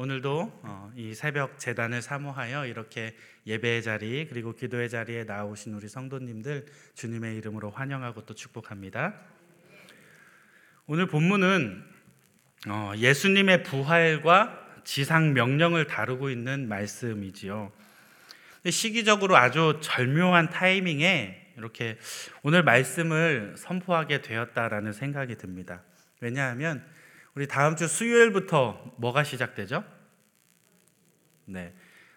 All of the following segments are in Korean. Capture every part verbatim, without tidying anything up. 오늘도 이 새벽 제단을 사모하여 이렇게 예배의 자리 그리고 기도의 자리에 나오신 우리 성도님들 주님의 이름으로 환영하고 또 축복합니다. 오늘 본문은 예수님의 부활과 지상 명령을 다루고 있는 말씀이지요. 시기적으로 아주 절묘한 타이밍에 이렇게 오늘 말씀을 선포하게 되었다라는 생각이 듭니다. 왜냐하면 우리 다음 주 수요일부터 뭐가 시작되죠? 네,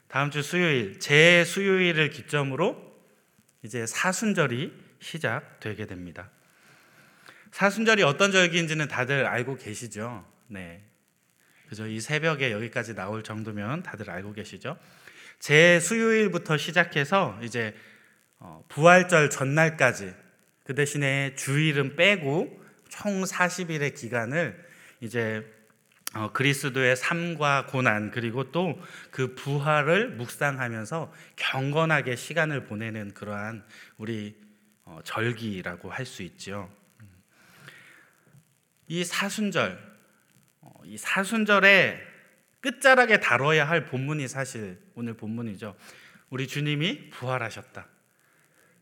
다음 주 수요일, 제 수요일을 기점으로 이제 사순절이 시작되게 됩니다. 사순절이 어떤 절기인지는 다들 알고 계시죠? 네, 그죠? 이 새벽에 여기까지 나올 정도면 다들 알고 계시죠? 제 수요일부터 시작해서 이제 부활절 전날까지, 그 대신에 주일은 빼고 총 사십 일의 기간을 이제 그리스도의 삶과 고난 그리고 또 그 부활을 묵상하면서 경건하게 시간을 보내는 그러한 우리 절기라고 할 수 있죠. 이 사순절, 이 사순절의 끝자락에 다뤄야 할 본문이 사실 오늘 본문이죠. 우리 주님이 부활하셨다.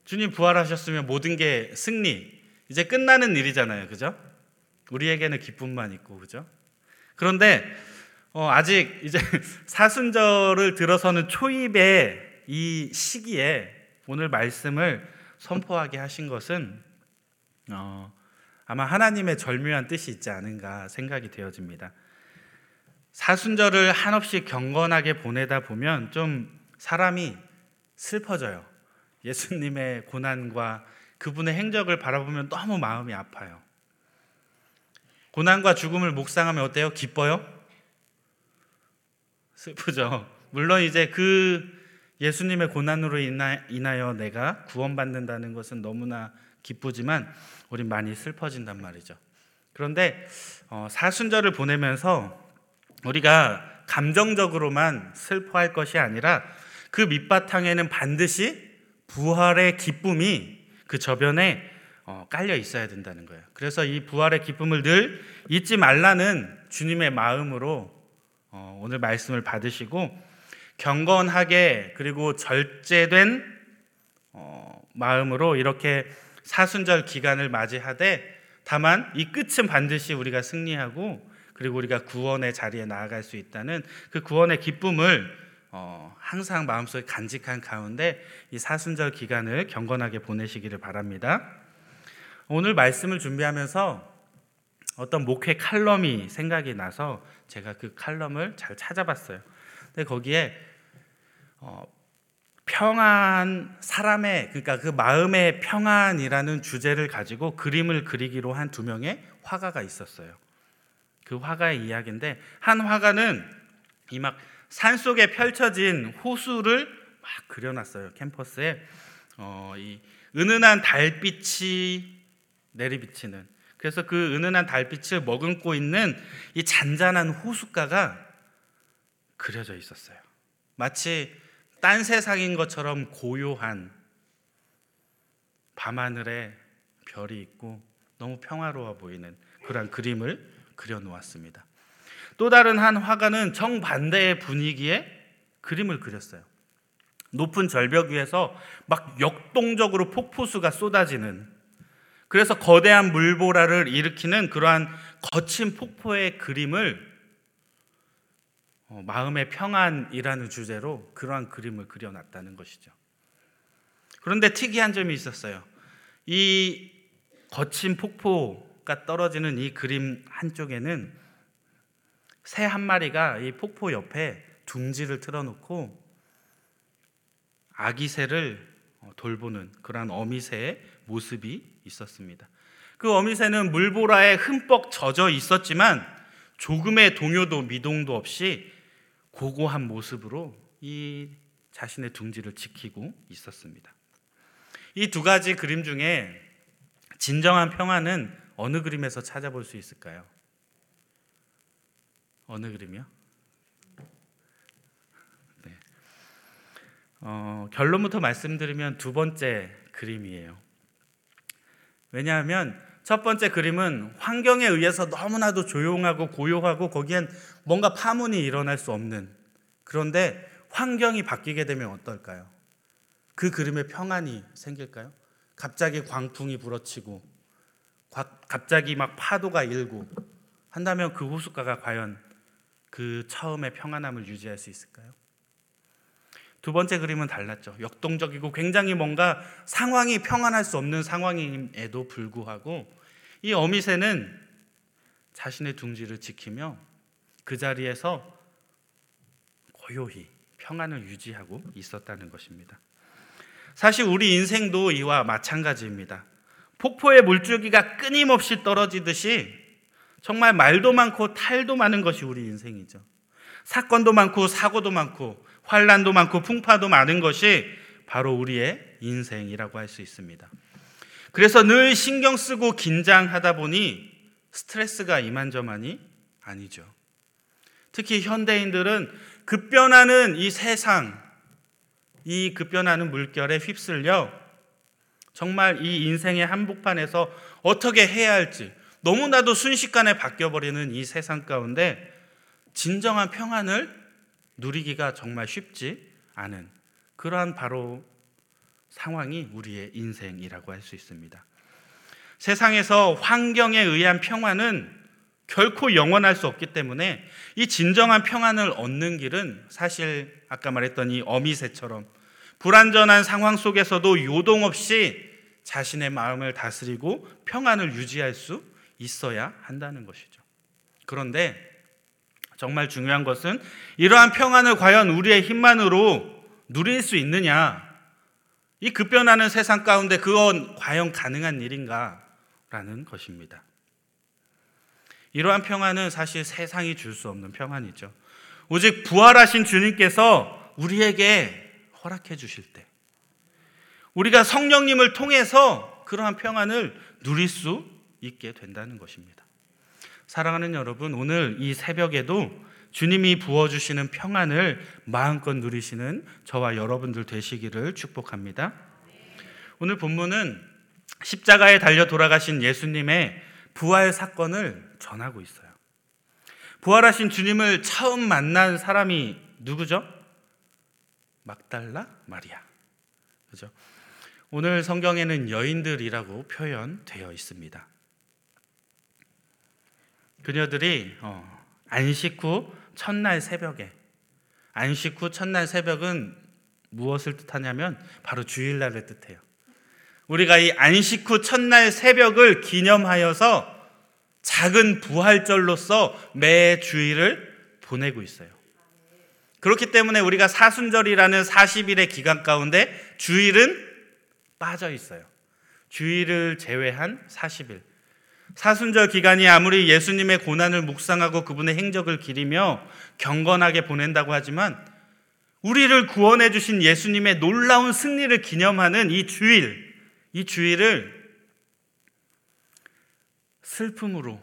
주님 부활하셨으면 모든 게 승리, 이제 끝나는 일이잖아요, 그죠? 우리에게는 기쁨만 있고, 그죠? 그런데 어, 아직 이제 사순절을 들어서는 초입의 이 시기에 오늘 말씀을 선포하게 하신 것은 어, 아마 하나님의 절묘한 뜻이 있지 않은가 생각이 되어집니다. 사순절을 한없이 경건하게 보내다 보면 좀 사람이 슬퍼져요. 예수님의 고난과 그분의 행적을 바라보면 너무 마음이 아파요. 고난과 죽음을 묵상하면 어때요? 기뻐요? 슬프죠. 물론 이제 그 예수님의 고난으로 인하여 내가 구원받는다는 것은 너무나 기쁘지만 우린 많이 슬퍼진단 말이죠. 그런데 사순절을 보내면서 우리가 감정적으로만 슬퍼할 것이 아니라 그 밑바탕에는 반드시 부활의 기쁨이 그 저변에 어, 깔려 있어야 된다는 거예요. 그래서 이 부활의 기쁨을 늘 잊지 말라는 주님의 마음으로 어, 오늘 말씀을 받으시고 경건하게 그리고 절제된 어, 마음으로 이렇게 사순절 기간을 맞이하되 다만 이 끝은 반드시 우리가 승리하고 그리고 우리가 구원의 자리에 나아갈 수 있다는 그 구원의 기쁨을 어, 항상 마음속에 간직한 가운데 이 사순절 기간을 경건하게 보내시기를 바랍니다. 오늘 말씀을 준비하면서 어떤 목회 칼럼이 생각이 나서 제가 그 칼럼을 잘 찾아봤어요. 근데 거기에 어, 평안, 사람의 그러니까 그 마음의 평안이라는 주제를 가지고 그림을 그리기로 한 두 명의 화가가 있었어요. 그 화가의 이야기인데 한 화가는 이 막 산속에 펼쳐진 호수를 막 그려놨어요. 캠퍼스에 어, 이 은은한 달빛이 내리비치는, 그래서 그 은은한 달빛을 머금고 있는 이 잔잔한 호숫가가 그려져 있었어요. 마치 딴 세상인 것처럼 고요한 밤하늘에 별이 있고 너무 평화로워 보이는 그런 그림을 그려놓았습니다. 또 다른 한 화가는 정반대의 분위기에 그림을 그렸어요. 높은 절벽 위에서 막 역동적으로 폭포수가 쏟아지는, 그래서 거대한 물보라를 일으키는 그러한 거친 폭포의 그림을 어, 마음의 평안이라는 주제로 그러한 그림을 그려놨다는 것이죠. 그런데 특이한 점이 있었어요. 이 거친 폭포가 떨어지는 이 그림 한쪽에는 새 한 마리가 이 폭포 옆에 둥지를 틀어놓고 아기 새를 돌보는 그러한 어미새의 모습이 있었습니다. 그 어미새는 물보라에 흠뻑 젖어 있었지만 조금의 동요도 미동도 없이 고고한 모습으로 이 자신의 둥지를 지키고 있었습니다. 이 두 가지 그림 중에 진정한 평안은 어느 그림에서 찾아볼 수 있을까요? 어느 그림이요? 네. 어, 결론부터 말씀드리면 두 번째 그림이에요. 왜냐하면 첫 번째 그림은 환경에 의해서 너무나도 조용하고 고요하고 거기엔 뭔가 파문이 일어날 수 없는, 그런데 환경이 바뀌게 되면 어떨까요? 그 그림에 평안이 생길까요? 갑자기 광풍이 불어치고 갑자기 막 파도가 일고 한다면 그 호숫가가 과연 그 처음의 평안함을 유지할 수 있을까요? 두 번째 그림은 달랐죠. 역동적이고 굉장히 뭔가 상황이 평안할 수 없는 상황임에도 불구하고 이 어미새는 자신의 둥지를 지키며 그 자리에서 고요히 평안을 유지하고 있었다는 것입니다. 사실 우리 인생도 이와 마찬가지입니다. 폭포의 물줄기가 끊임없이 떨어지듯이 정말 말도 많고 탈도 많은 것이 우리 인생이죠. 사건도 많고 사고도 많고 환란도 많고 풍파도 많은 것이 바로 우리의 인생이라고 할 수 있습니다. 그래서 늘 신경 쓰고 긴장하다 보니 스트레스가 이만저만이 아니죠. 특히 현대인들은 급변하는 이 세상, 이 급변하는 물결에 휩쓸려 정말 이 인생의 한복판에서 어떻게 해야 할지 너무나도 순식간에 바뀌어버리는 이 세상 가운데 진정한 평안을 누리기가 정말 쉽지 않은 그러한 바로 상황이 우리의 인생이라고 할 수 있습니다. 세상에서 환경에 의한 평안은 결코 영원할 수 없기 때문에 이 진정한 평안을 얻는 길은 사실 아까 말했던 이 어미새처럼 불안전한 상황 속에서도 요동없이 자신의 마음을 다스리고 평안을 유지할 수 있어야 한다는 것이죠. 그런데 정말 중요한 것은 이러한 평안을 과연 우리의 힘만으로 누릴 수 있느냐, 이 급변하는 세상 가운데 그건 과연 가능한 일인가라는 것입니다. 이러한 평안은 사실 세상이 줄 수 없는 평안이죠. 오직 부활하신 주님께서 우리에게 허락해 주실 때, 우리가 성령님을 통해서 그러한 평안을 누릴 수 있게 된다는 것입니다. 사랑하는 여러분, 오늘 이 새벽에도 주님이 부어주시는 평안을 마음껏 누리시는 저와 여러분들 되시기를 축복합니다. 오늘 본문은 십자가에 달려 돌아가신 예수님의 부활 사건을 전하고 있어요. 부활하신 주님을 처음 만난 사람이 누구죠? 막달라 마리아. 그죠? 오늘 성경에는 여인들이라고 표현되어 있습니다. 그녀들이 안식 후 첫날 새벽에, 안식 후 첫날 새벽은 무엇을 뜻하냐면 바로 주일날을 뜻해요. 우리가 이 안식 후 첫날 새벽을 기념하여서 작은 부활절로서 매 주일을 보내고 있어요. 그렇기 때문에 우리가 사순절이라는 사십 일의 기간 가운데 주일은 빠져 있어요. 주일을 제외한 사십 일. 사순절 기간이 아무리 예수님의 고난을 묵상하고 그분의 행적을 기리며 경건하게 보낸다고 하지만 우리를 구원해 주신 예수님의 놀라운 승리를 기념하는 이 주일, 이 주일을 슬픔으로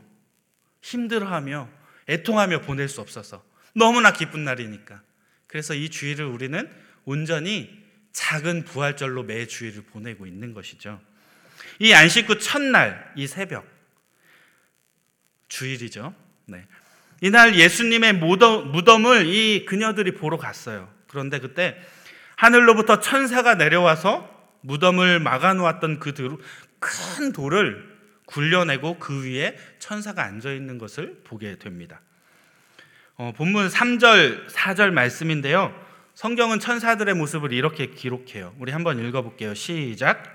힘들어하며 애통하며 보낼 수 없어서 너무나 기쁜 날이니까 그래서 이 주일을 우리는 온전히 작은 부활절로 매 주일을 보내고 있는 것이죠. 이 안식 후 첫날, 이 새벽 주일이죠. 네. 이날 예수님의 무덤, 무덤을 이 그녀들이 보러 갔어요. 그런데 그때 하늘로부터 천사가 내려와서 무덤을 막아놓았던 그 큰 돌을 굴려내고 그 위에 천사가 앉아있는 것을 보게 됩니다. 어, 본문 삼 절, 사 절 말씀인데요. 성경은 천사들의 모습을 이렇게 기록해요. 우리 한번 읽어볼게요. 시작!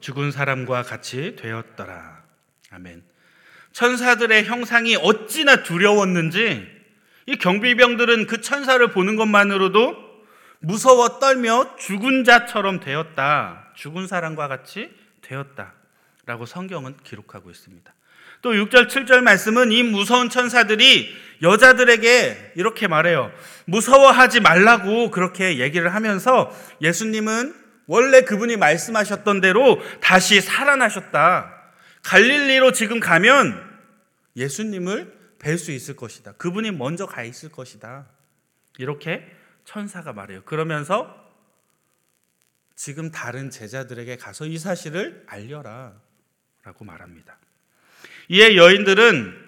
죽은 사람과 같이 되었더라. 아멘. 천사들의 형상이 어찌나 두려웠는지 이 경비병들은 그 천사를 보는 것만으로도 무서워 떨며 죽은 자처럼 되었다. 죽은 사람과 같이 되었다. 라고 성경은 기록하고 있습니다. 또 육 절, 칠 절 말씀은 이 무서운 천사들이 여자들에게 이렇게 말해요. 무서워하지 말라고 그렇게 얘기를 하면서 예수님은 원래 그분이 말씀하셨던 대로 다시 살아나셨다. 갈릴리로 지금 가면 예수님을 뵐 수 있을 것이다. 그분이 먼저 가 있을 것이다. 이렇게 천사가 말해요. 그러면서 지금 다른 제자들에게 가서 이 사실을 알려라 라고 말합니다. 이에 여인들은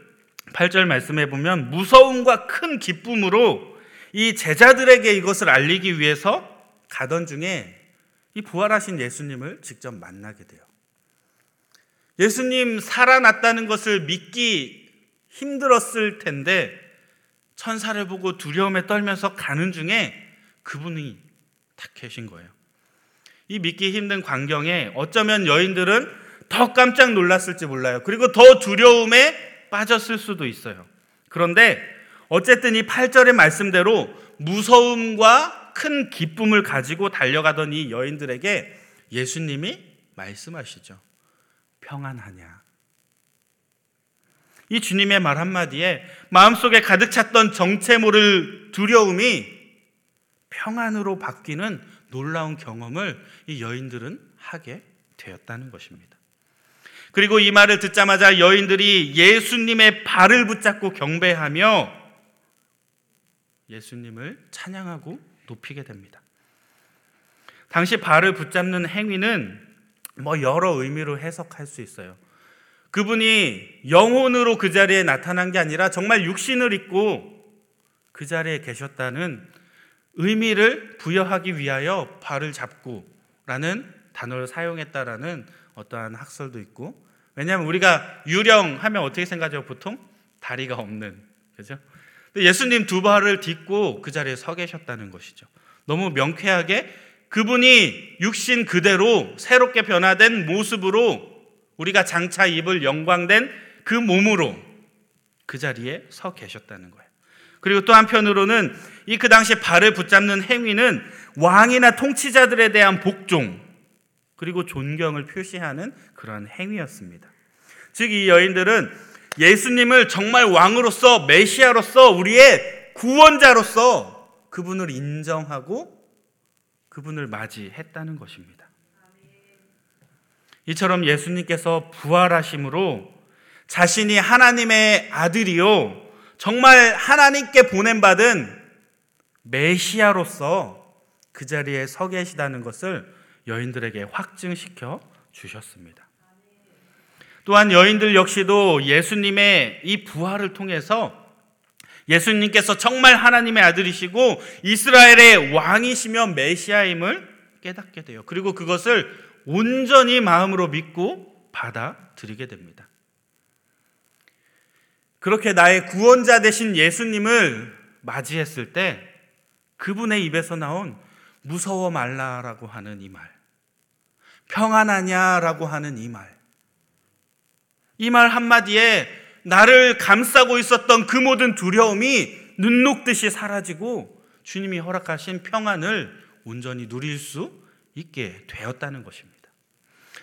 팔 절 말씀해 보면 무서움과 큰 기쁨으로 이 제자들에게 이것을 알리기 위해서 가던 중에 이 부활하신 예수님을 직접 만나게 돼요. 예수님 살아났다는 것을 믿기 힘들었을 텐데 천사를 보고 두려움에 떨면서 가는 중에 그분이 딱 계신 거예요. 이 믿기 힘든 광경에 어쩌면 여인들은 더 깜짝 놀랐을지 몰라요. 그리고 더 두려움에 빠졌을 수도 있어요. 그런데 어쨌든 이 팔 절의 말씀대로 무서움과 큰 기쁨을 가지고 달려가던 이 여인들에게 예수님이 말씀하시죠. 평안하냐. 이 주님의 말 한마디에 마음속에 가득 찼던 정체 모를 두려움이 평안으로 바뀌는 놀라운 경험을 이 여인들은 하게 되었다는 것입니다. 그리고 이 말을 듣자마자 여인들이 예수님의 발을 붙잡고 경배하며 예수님을 찬양하고 높이게 됩니다. 당시 발을 붙잡는 행위는 뭐 여러 의미로 해석할 수 있어요. 그분이 영혼으로 그 자리에 나타난 게 아니라 정말 육신을 입고 그 자리에 계셨다는 의미를 부여하기 위하여 발을 잡고 라는 단어를 사용했다라는 어떠한 학설도 있고, 왜냐하면 우리가 유령하면 어떻게 생각해요? 보통 다리가 없는, 그죠? 근데 예수님 두 발을 딛고 그 자리에 서 계셨다는 것이죠. 너무 명쾌하게 그분이 육신 그대로 새롭게 변화된 모습으로 우리가 장차 입을 영광된 그 몸으로 그 자리에 서 계셨다는 거예요. 그리고 또 한편으로는 이 그 당시 발을 붙잡는 행위는 왕이나 통치자들에 대한 복종 그리고 존경을 표시하는 그런 행위였습니다. 즉 이 여인들은 예수님을 정말 왕으로서 메시아로서 우리의 구원자로서 그분을 인정하고 그분을 맞이했다는 것입니다. 이처럼 예수님께서 부활하심으로 자신이 하나님의 아들이요 정말 하나님께 보냄받은 메시아로서 그 자리에 서 계시다는 것을 여인들에게 확증시켜 주셨습니다. 또한 여인들 역시도 예수님의 이 부활을 통해서 예수님께서 정말 하나님의 아들이시고 이스라엘의 왕이시며 메시아임을 깨닫게 돼요. 그리고 그것을 온전히 마음으로 믿고 받아들이게 됩니다. 그렇게 나의 구원자 되신 예수님을 맞이했을 때 그분의 입에서 나온 무서워 말라라고 하는 이 말, 평안하냐라고 하는 이 말, 이 말 한마디에 나를 감싸고 있었던 그 모든 두려움이 눈 녹듯이 사라지고 주님이 허락하신 평안을 온전히 누릴 수 있게 되었다는 것입니다.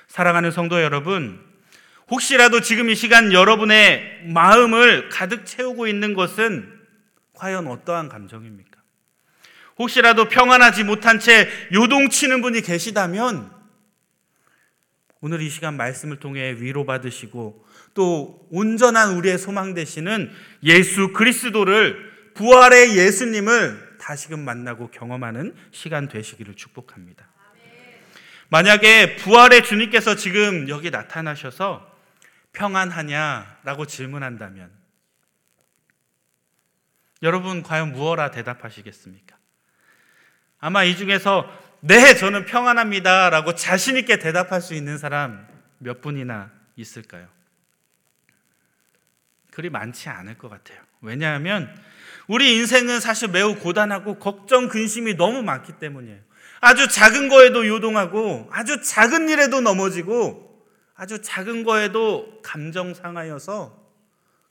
사랑하는 성도 여러분, 혹시라도 지금 이 시간 여러분의 마음을 가득 채우고 있는 것은 과연 어떠한 감정입니까? 혹시라도 평안하지 못한 채 요동치는 분이 계시다면 오늘 이 시간 말씀을 통해 위로받으시고 또 온전한 우리의 소망 되시는 예수 그리스도를, 부활의 예수님을 다시금 만나고 경험하는 시간 되시기를 축복합니다. 만약에 부활의 주님께서 지금 여기 나타나셔서 평안하냐라고 질문한다면 여러분 과연 무엇라 대답하시겠습니까? 아마 이 중에서 네, 저는 평안합니다 라고 자신 있게 대답할 수 있는 사람 몇 분이나 있을까요? 그리 많지 않을 것 같아요. 왜냐하면 우리 인생은 사실 매우 고단하고 걱정, 근심이 너무 많기 때문이에요. 아주 작은 거에도 요동하고 아주 작은 일에도 넘어지고 아주 작은 거에도 감정 상하여서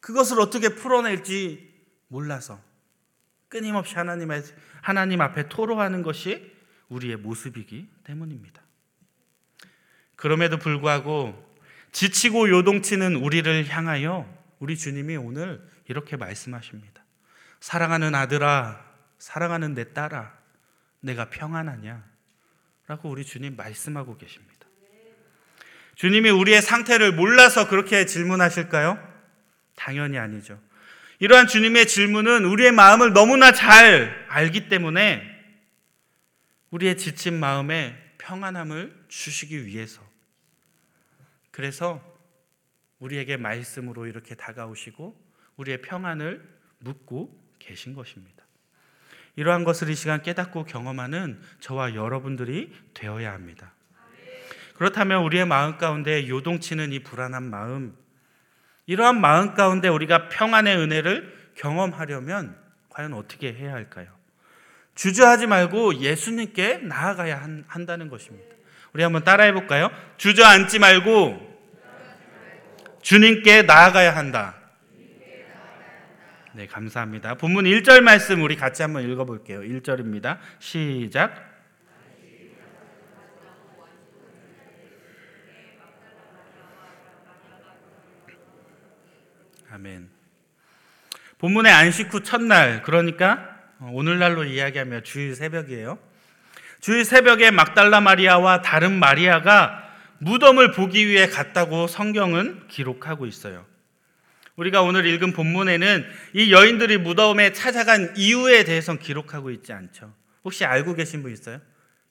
그것을 어떻게 풀어낼지 몰라서 끊임없이 하나님의, 하나님 앞에 토로하는 것이 우리의 모습이기 때문입니다. 그럼에도 불구하고 지치고 요동치는 우리를 향하여 우리 주님이 오늘 이렇게 말씀하십니다. 사랑하는 아들아, 사랑하는 내 딸아, 내가 평안하냐? 라고 우리 주님 말씀하고 계십니다. 주님이 우리의 상태를 몰라서 그렇게 질문하실까요? 당연히 아니죠. 이러한 주님의 질문은 우리의 마음을 너무나 잘 알기 때문에 우리의 지친 마음에 평안함을 주시기 위해서, 그래서 우리에게 말씀으로 이렇게 다가오시고 우리의 평안을 묻고 계신 것입니다. 이러한 것을 이 시간 깨닫고 경험하는 저와 여러분들이 되어야 합니다. 그렇다면 우리의 마음 가운데 요동치는 이 불안한 마음, 이러한 마음 가운데 우리가 평안의 은혜를 경험하려면 과연 어떻게 해야 할까요? 주저하지 말고 예수님께 나아가야 한, 한다는 것입니다. 우리 한번 따라해 볼까요? 주저앉지 말고 주님께 나아가야 한다. 네, 감사합니다. 본문 일 절 말씀 우리 같이 한번 읽어볼게요. 일 절입니다. 시작. 아멘. 본문의 안식 후 첫날, 그러니까 오늘날로 이야기하며 주일 새벽이에요. 주일 새벽에 막달라 마리아와 다른 마리아가 무덤을 보기 위해 갔다고 성경은 기록하고 있어요. 우리가 오늘 읽은 본문에는 이 여인들이 무덤에 찾아간 이유에 대해서는 기록하고 있지 않죠. 혹시 알고 계신 분 있어요?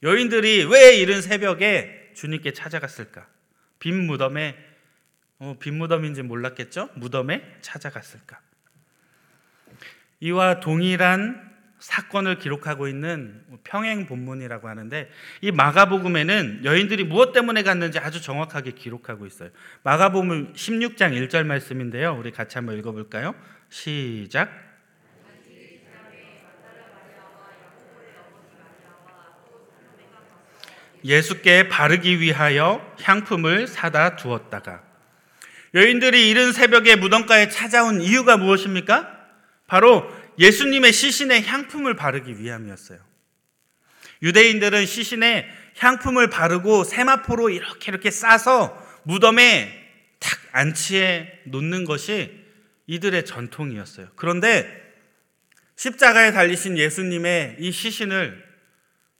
여인들이 왜 이른 새벽에 주님께 찾아갔을까? 빈 무덤에 어, 빈 무덤인지 몰랐겠죠? 무덤에 찾아갔을까? 이와 동일한 사건을 기록하고 있는 평행 본문이라고 하는데, 이 마가복음에는 여인들이 무엇 때문에 갔는지 아주 정확하게 기록하고 있어요. 마가복음 십육 장 일 절 말씀인데요. 우리 같이 한번 읽어볼까요? 시작. 예수께 바르기 위하여 향품을 사다 두었다가. 여인들이 이른 새벽에 무덤가에 찾아온 이유가 무엇입니까? 바로 예수님의 시신에 향품을 바르기 위함이었어요. 유대인들은 시신에 향품을 바르고 세마포로 이렇게 이렇게 싸서 무덤에 탁 안치해 놓는 것이 이들의 전통이었어요. 그런데 십자가에 달리신 예수님의 이 시신을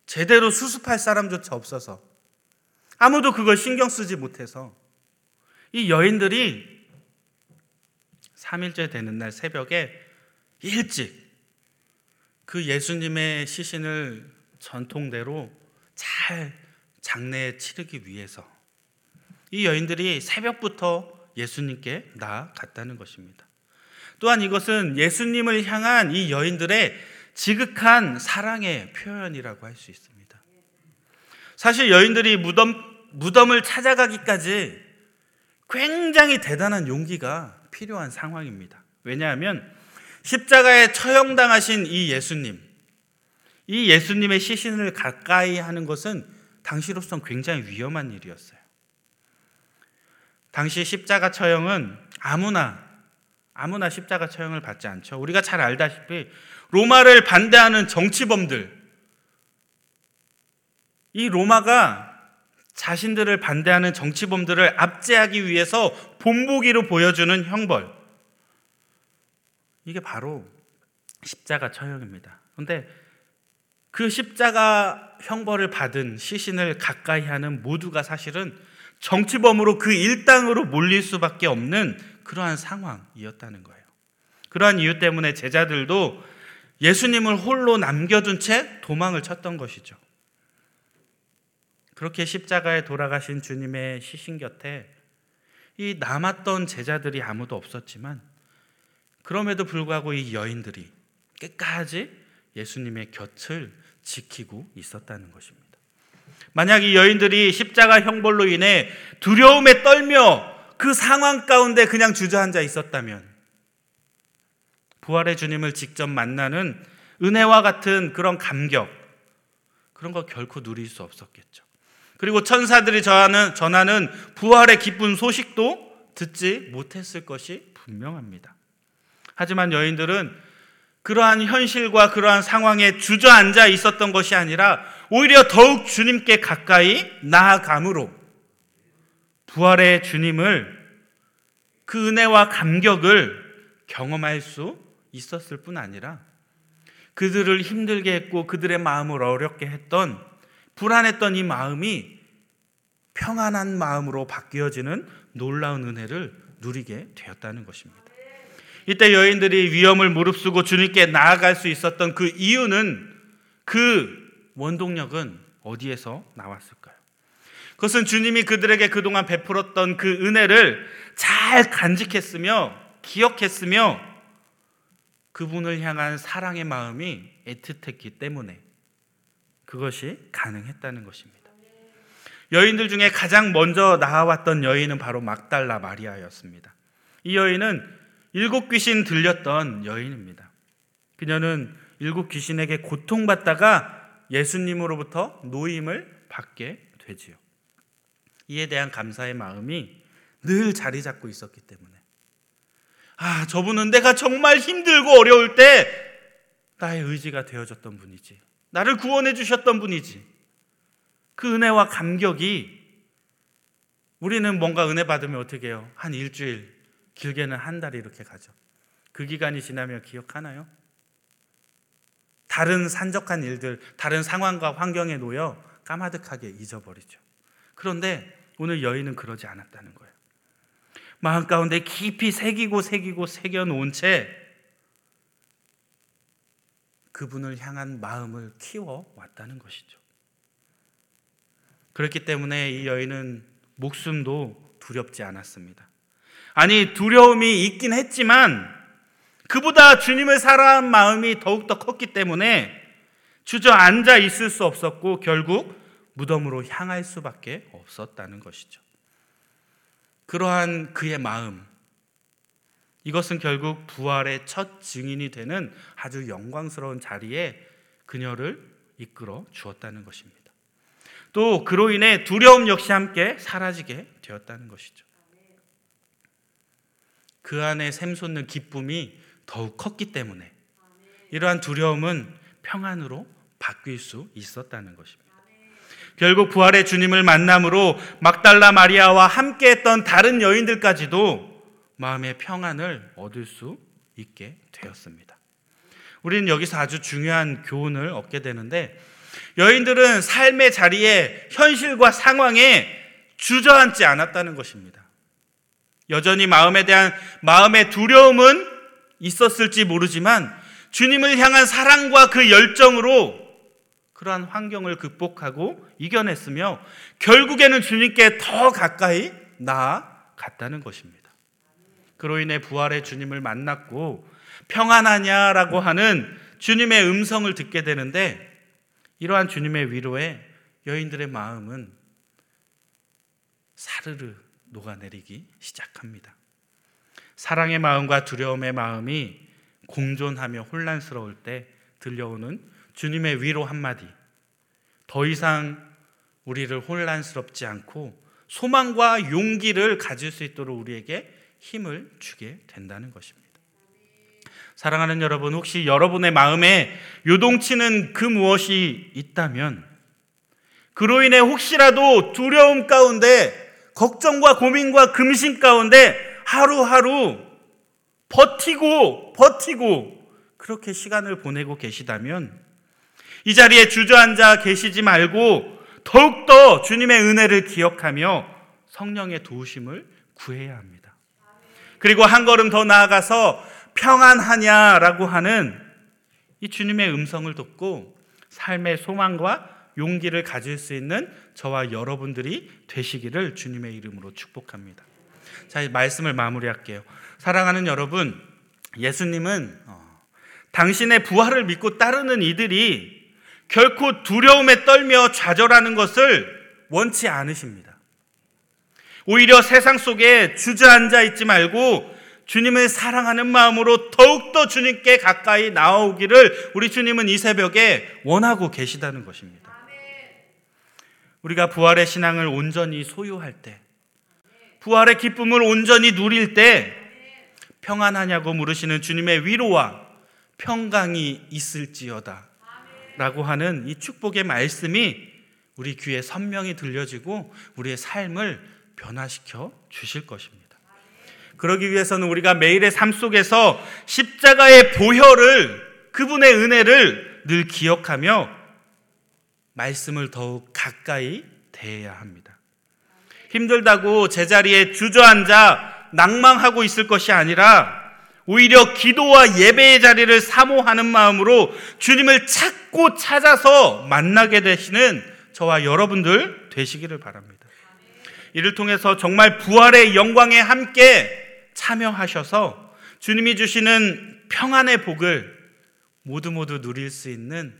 제대로 수습할 사람조차 없어서, 아무도 그걸 신경 쓰지 못해서 이 여인들이 삼 일째 되는 날 새벽에 일찍 그 예수님의 시신을 전통대로 잘 장례에 치르기 위해서 이 여인들이 새벽부터 예수님께 나아갔다는 것입니다. 또한 이것은 예수님을 향한 이 여인들의 지극한 사랑의 표현이라고 할 수 있습니다. 사실 여인들이 무덤, 무덤을 찾아가기까지 굉장히 대단한 용기가 필요한 상황입니다. 왜냐하면 십자가에 처형당하신 이 예수님, 이 예수님의 시신을 가까이 하는 것은 당시로서는 굉장히 위험한 일이었어요. 당시 십자가 처형은 아무나, 아무나 십자가 처형을 받지 않죠. 우리가 잘 알다시피 로마를 반대하는 정치범들, 이 로마가 자신들을 반대하는 정치범들을 압제하기 위해서 본보기로 보여주는 형벌, 이게 바로 십자가 처형입니다. 그런데 그 십자가 형벌을 받은 시신을 가까이 하는 모두가 사실은 정치범으로 그 일당으로 몰릴 수밖에 없는 그러한 상황이었다는 거예요. 그러한 이유 때문에 제자들도 예수님을 홀로 남겨둔 채 도망을 쳤던 것이죠. 그렇게 십자가에 돌아가신 주님의 시신 곁에 이 남았던 제자들이 아무도 없었지만, 그럼에도 불구하고 이 여인들이 끝까지 예수님의 곁을 지키고 있었다는 것입니다. 만약 이 여인들이 십자가 형벌로 인해 두려움에 떨며 그 상황 가운데 그냥 주저앉아 있었다면, 부활의 주님을 직접 만나는 은혜와 같은 그런 감격, 그런 거 결코 누릴 수 없었겠죠. 그리고 천사들이 전하는, 전하는 부활의 기쁜 소식도 듣지 못했을 것이 분명합니다. 하지만 여인들은 그러한 현실과 그러한 상황에 주저앉아 있었던 것이 아니라 오히려 더욱 주님께 가까이 나아감으로 부활의 주님을, 그 은혜와 감격을 경험할 수 있었을 뿐 아니라 그들을 힘들게 했고 그들의 마음을 어렵게 했던, 불안했던 이 마음이 평안한 마음으로 바뀌어지는 놀라운 은혜를 누리게 되었다는 것입니다. 이때 여인들이 위험을 무릅쓰고 주님께 나아갈 수 있었던 그 이유는 그 원동력은 어디에서 나왔을까요? 그것은 주님이 그들에게 그동안 베풀었던 그 은혜를 잘 간직했으며 기억했으며 그분을 향한 사랑의 마음이 애틋했기 때문에 그것이 가능했다는 것입니다. 여인들 중에 가장 먼저 나아왔던 여인은 바로 막달라 마리아였습니다. 이 여인은 일곱 귀신 들렸던 여인입니다. 그녀는 일곱 귀신에게 고통받다가 예수님으로부터 노임을 받게 되지요. 이에 대한 감사의 마음이 늘 자리 잡고 있었기 때문에 아, 저분은 내가 정말 힘들고 어려울 때 나의 의지가 되어줬던 분이지, 나를 구원해 주셨던 분이지. 그 은혜와 감격이, 우리는 뭔가 은혜 받으면 어떻게 해요? 한 일주일, 길게는 한 달 이렇게 가죠. 그 기간이 지나면 기억하나요? 다른 산적한 일들, 다른 상황과 환경에 놓여 까마득하게 잊어버리죠. 그런데 오늘 여인은 그러지 않았다는 거예요. 마음 가운데 깊이 새기고 새기고 새겨놓은 채 그분을 향한 마음을 키워왔다는 것이죠. 그렇기 때문에 이 여인은 목숨도 두렵지 않았습니다. 아니, 두려움이 있긴 했지만 그보다 주님을 사랑한 마음이 더욱더 컸기 때문에 주저앉아 있을 수 없었고 결국 무덤으로 향할 수밖에 없었다는 것이죠. 그러한 그의 마음, 이것은 결국 부활의 첫 증인이 되는 아주 영광스러운 자리에 그녀를 이끌어 주었다는 것입니다. 또 그로 인해 두려움 역시 함께 사라지게 되었다는 것이죠. 그 안에 샘솟는 기쁨이 더욱 컸기 때문에 이러한 두려움은 평안으로 바뀔 수 있었다는 것입니다. 결국 부활의 주님을 만남으로 막달라 마리아와 함께했던 다른 여인들까지도 마음의 평안을 얻을 수 있게 되었습니다. 우리는 여기서 아주 중요한 교훈을 얻게 되는데, 여인들은 삶의 자리에, 현실과 상황에 주저앉지 않았다는 것입니다. 여전히 마음에 대한 마음의 두려움은 있었을지 모르지만 주님을 향한 사랑과 그 열정으로 그러한 환경을 극복하고 이겨냈으며 결국에는 주님께 더 가까이 나아갔다는 것입니다. 그로 인해 부활의 주님을 만났고 평안하냐라고 하는 주님의 음성을 듣게 되는데, 이러한 주님의 위로에 여인들의 마음은 사르르 녹아내리기 시작합니다. 사랑의 마음과 두려움의 마음이 공존하며 혼란스러울 때 들려오는 주님의 위로 한마디, 더 이상 우리를 혼란스럽지 않고 소망과 용기를 가질 수 있도록 우리에게 힘을 주게 된다는 것입니다. 사랑하는 여러분, 혹시 여러분의 마음에 요동치는 그 무엇이 있다면, 그로 인해 혹시라도 두려움 가운데, 걱정과 고민과 근심 가운데 하루하루 버티고 버티고 그렇게 시간을 보내고 계시다면, 이 자리에 주저앉아 계시지 말고 더욱더 주님의 은혜를 기억하며 성령의 도우심을 구해야 합니다. 그리고 한 걸음 더 나아가서 평안하냐라고 하는 이 주님의 음성을 듣고 삶의 소망과 용기를 가질 수 있는 저와 여러분들이 되시기를 주님의 이름으로 축복합니다. 자, 말씀을 마무리할게요. 사랑하는 여러분, 예수님은 당신의 부활을 믿고 따르는 이들이 결코 두려움에 떨며 좌절하는 것을 원치 않으십니다. 오히려 세상 속에 주저앉아 있지 말고 주님을 사랑하는 마음으로 더욱더 주님께 가까이 나아오기를 우리 주님은 이 새벽에 원하고 계시다는 것입니다. 우리가 부활의 신앙을 온전히 소유할 때, 부활의 기쁨을 온전히 누릴 때 평안하냐고 물으시는 주님의 위로와 평강이 있을지어다 라고 하는 이 축복의 말씀이 우리 귀에 선명히 들려지고 우리의 삶을 변화시켜 주실 것입니다. 그러기 위해서는 우리가 매일의 삶 속에서 십자가의 보혈을, 그분의 은혜를 늘 기억하며 말씀을 더욱 가까이 대해야 합니다. 힘들다고 제자리에 주저앉아 낭망하고 있을 것이 아니라 오히려 기도와 예배의 자리를 사모하는 마음으로 주님을 찾고 찾아서 만나게 되시는 저와 여러분들 되시기를 바랍니다. 이를 통해서 정말 부활의 영광에 함께 참여하셔서 주님이 주시는 평안의 복을 모두 모두 누릴 수 있는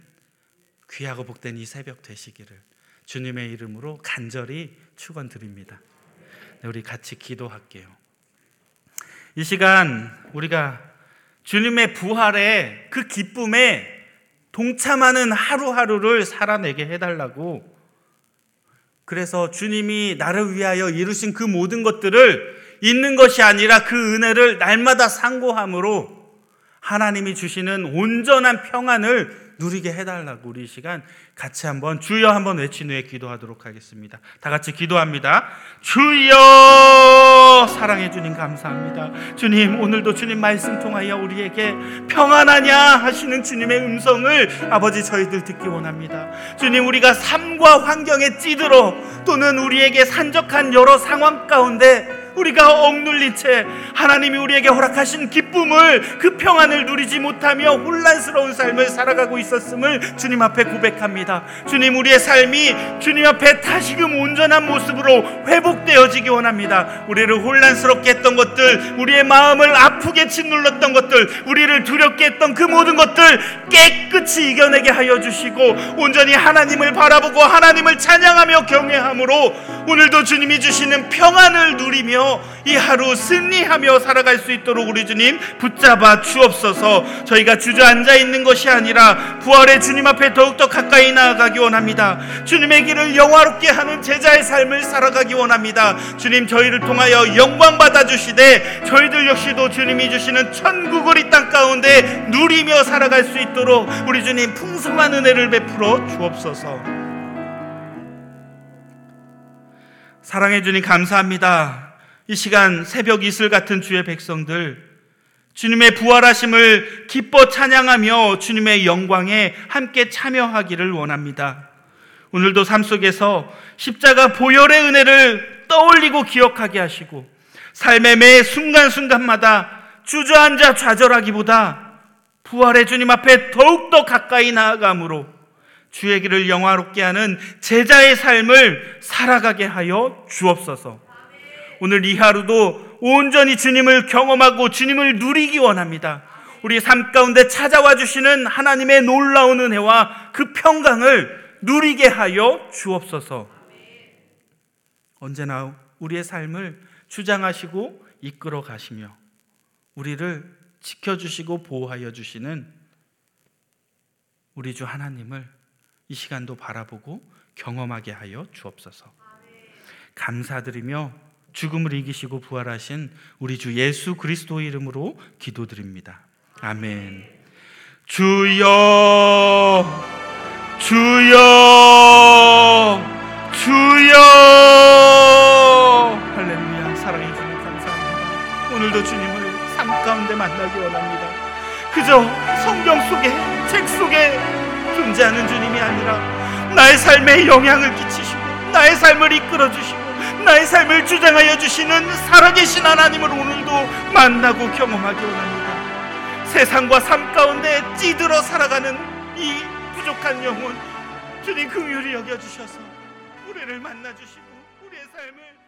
귀하고 복된 이 새벽 되시기를 주님의 이름으로 간절히 축원드립니다. 우리 같이 기도할게요. 이 시간 우리가 주님의 부활의 그 기쁨에 동참하는 하루하루를 살아내게 해달라고, 그래서 주님이 나를 위하여 이루신 그 모든 것들을 있는 것이 아니라 그 은혜를 날마다 상고함으로 하나님이 주시는 온전한 평안을 누리게 해달라고 우리 이 시간 같이 한번 주여 한번 외친 후에 기도하도록 하겠습니다. 다 같이 기도합니다. 주여, 사랑해 주님 감사합니다. 주님, 오늘도 주님 말씀 통하여 우리에게 평안하냐 하시는 주님의 음성을 아버지 저희들 듣기 원합니다. 주님, 우리가 삶과 환경에 찌들어 또는 우리에게 산적한 여러 상황 가운데 우리가 억눌린 채 하나님이 우리에게 허락하신 기쁨을, 그 평안을 누리지 못하며 혼란스러운 삶을 살아가고 있었음을 주님 앞에 고백합니다. 주님, 우리의 삶이 주님 앞에 다시금 온전한 모습으로 회복되어지기 원합니다. 우리를 혼란스럽게 했던 것들, 우리의 마음을 아프게 짓눌렀던 것들, 우리를 두렵게 했던 그 모든 것들 깨끗이 이겨내게 하여 주시고 온전히 하나님을 바라보고 하나님을 찬양하며 경외함으로 오늘도 주님이 주시는 평안을 누리며 이 하루 승리하며 살아갈 수 있도록 우리 주님 붙잡아 주옵소서. 저희가 주저앉아 있는 것이 아니라 부활의 주님 앞에 더욱더 가까이 나아가기 원합니다. 주님의 길을 영화롭게 하는 제자의 삶을 살아가기 원합니다. 주님, 저희를 통하여 영광 받아주시되 저희들 역시도 주님이 주시는 천국을 이 땅 가운데 누리며 살아갈 수 있도록 우리 주님 풍성한 은혜를 베풀어 주옵소서. 사랑해 주님 감사합니다. 이 시간 새벽 이슬 같은 주의 백성들, 주님의 부활하심을 기뻐 찬양하며 주님의 영광에 함께 참여하기를 원합니다. 오늘도 삶 속에서 십자가 보혈의 은혜를 떠올리고 기억하게 하시고 삶의 매 순간순간마다 주저앉아 좌절하기보다 부활의 주님 앞에 더욱더 가까이 나아가므로 주의 길을 영화롭게 하는 제자의 삶을 살아가게 하여 주옵소서. 오늘 이 하루도 온전히 주님을 경험하고 주님을 누리기 원합니다. 우리 삶 가운데 찾아와 주시는 하나님의 놀라운 은혜와 그 평강을 누리게 하여 주옵소서. 언제나 우리의 삶을 주장하시고 이끌어 가시며 우리를 지켜주시고 보호하여 주시는 우리 주 하나님을 이 시간도 바라보고 경험하게 하여 주옵소서. 감사드리며 죽음을 이기시고 부활하신 우리 주 예수 그리스도의 이름으로 기도드립니다. 아멘. 주여, 주여, 주여. 할렐루야. 사랑해 주님 감사합니다. 오늘도 주님을 삶 가운데 만나기 원합니다. 그저 성경 속에, 책 속에 존재하는 주님이 아니라 나의 삶에 영향을 끼치시고 나의 삶을 이끌어 주시고 나의 삶을 주장하여 주시는 살아계신 하나님을 오늘도 만나고 경험하기 원합니다. 세상과 삶 가운데 찌들어 살아가는 이 부족한 영혼, 주님 긍휼히 여겨주셔서 우리를 만나주시고 우리의 삶을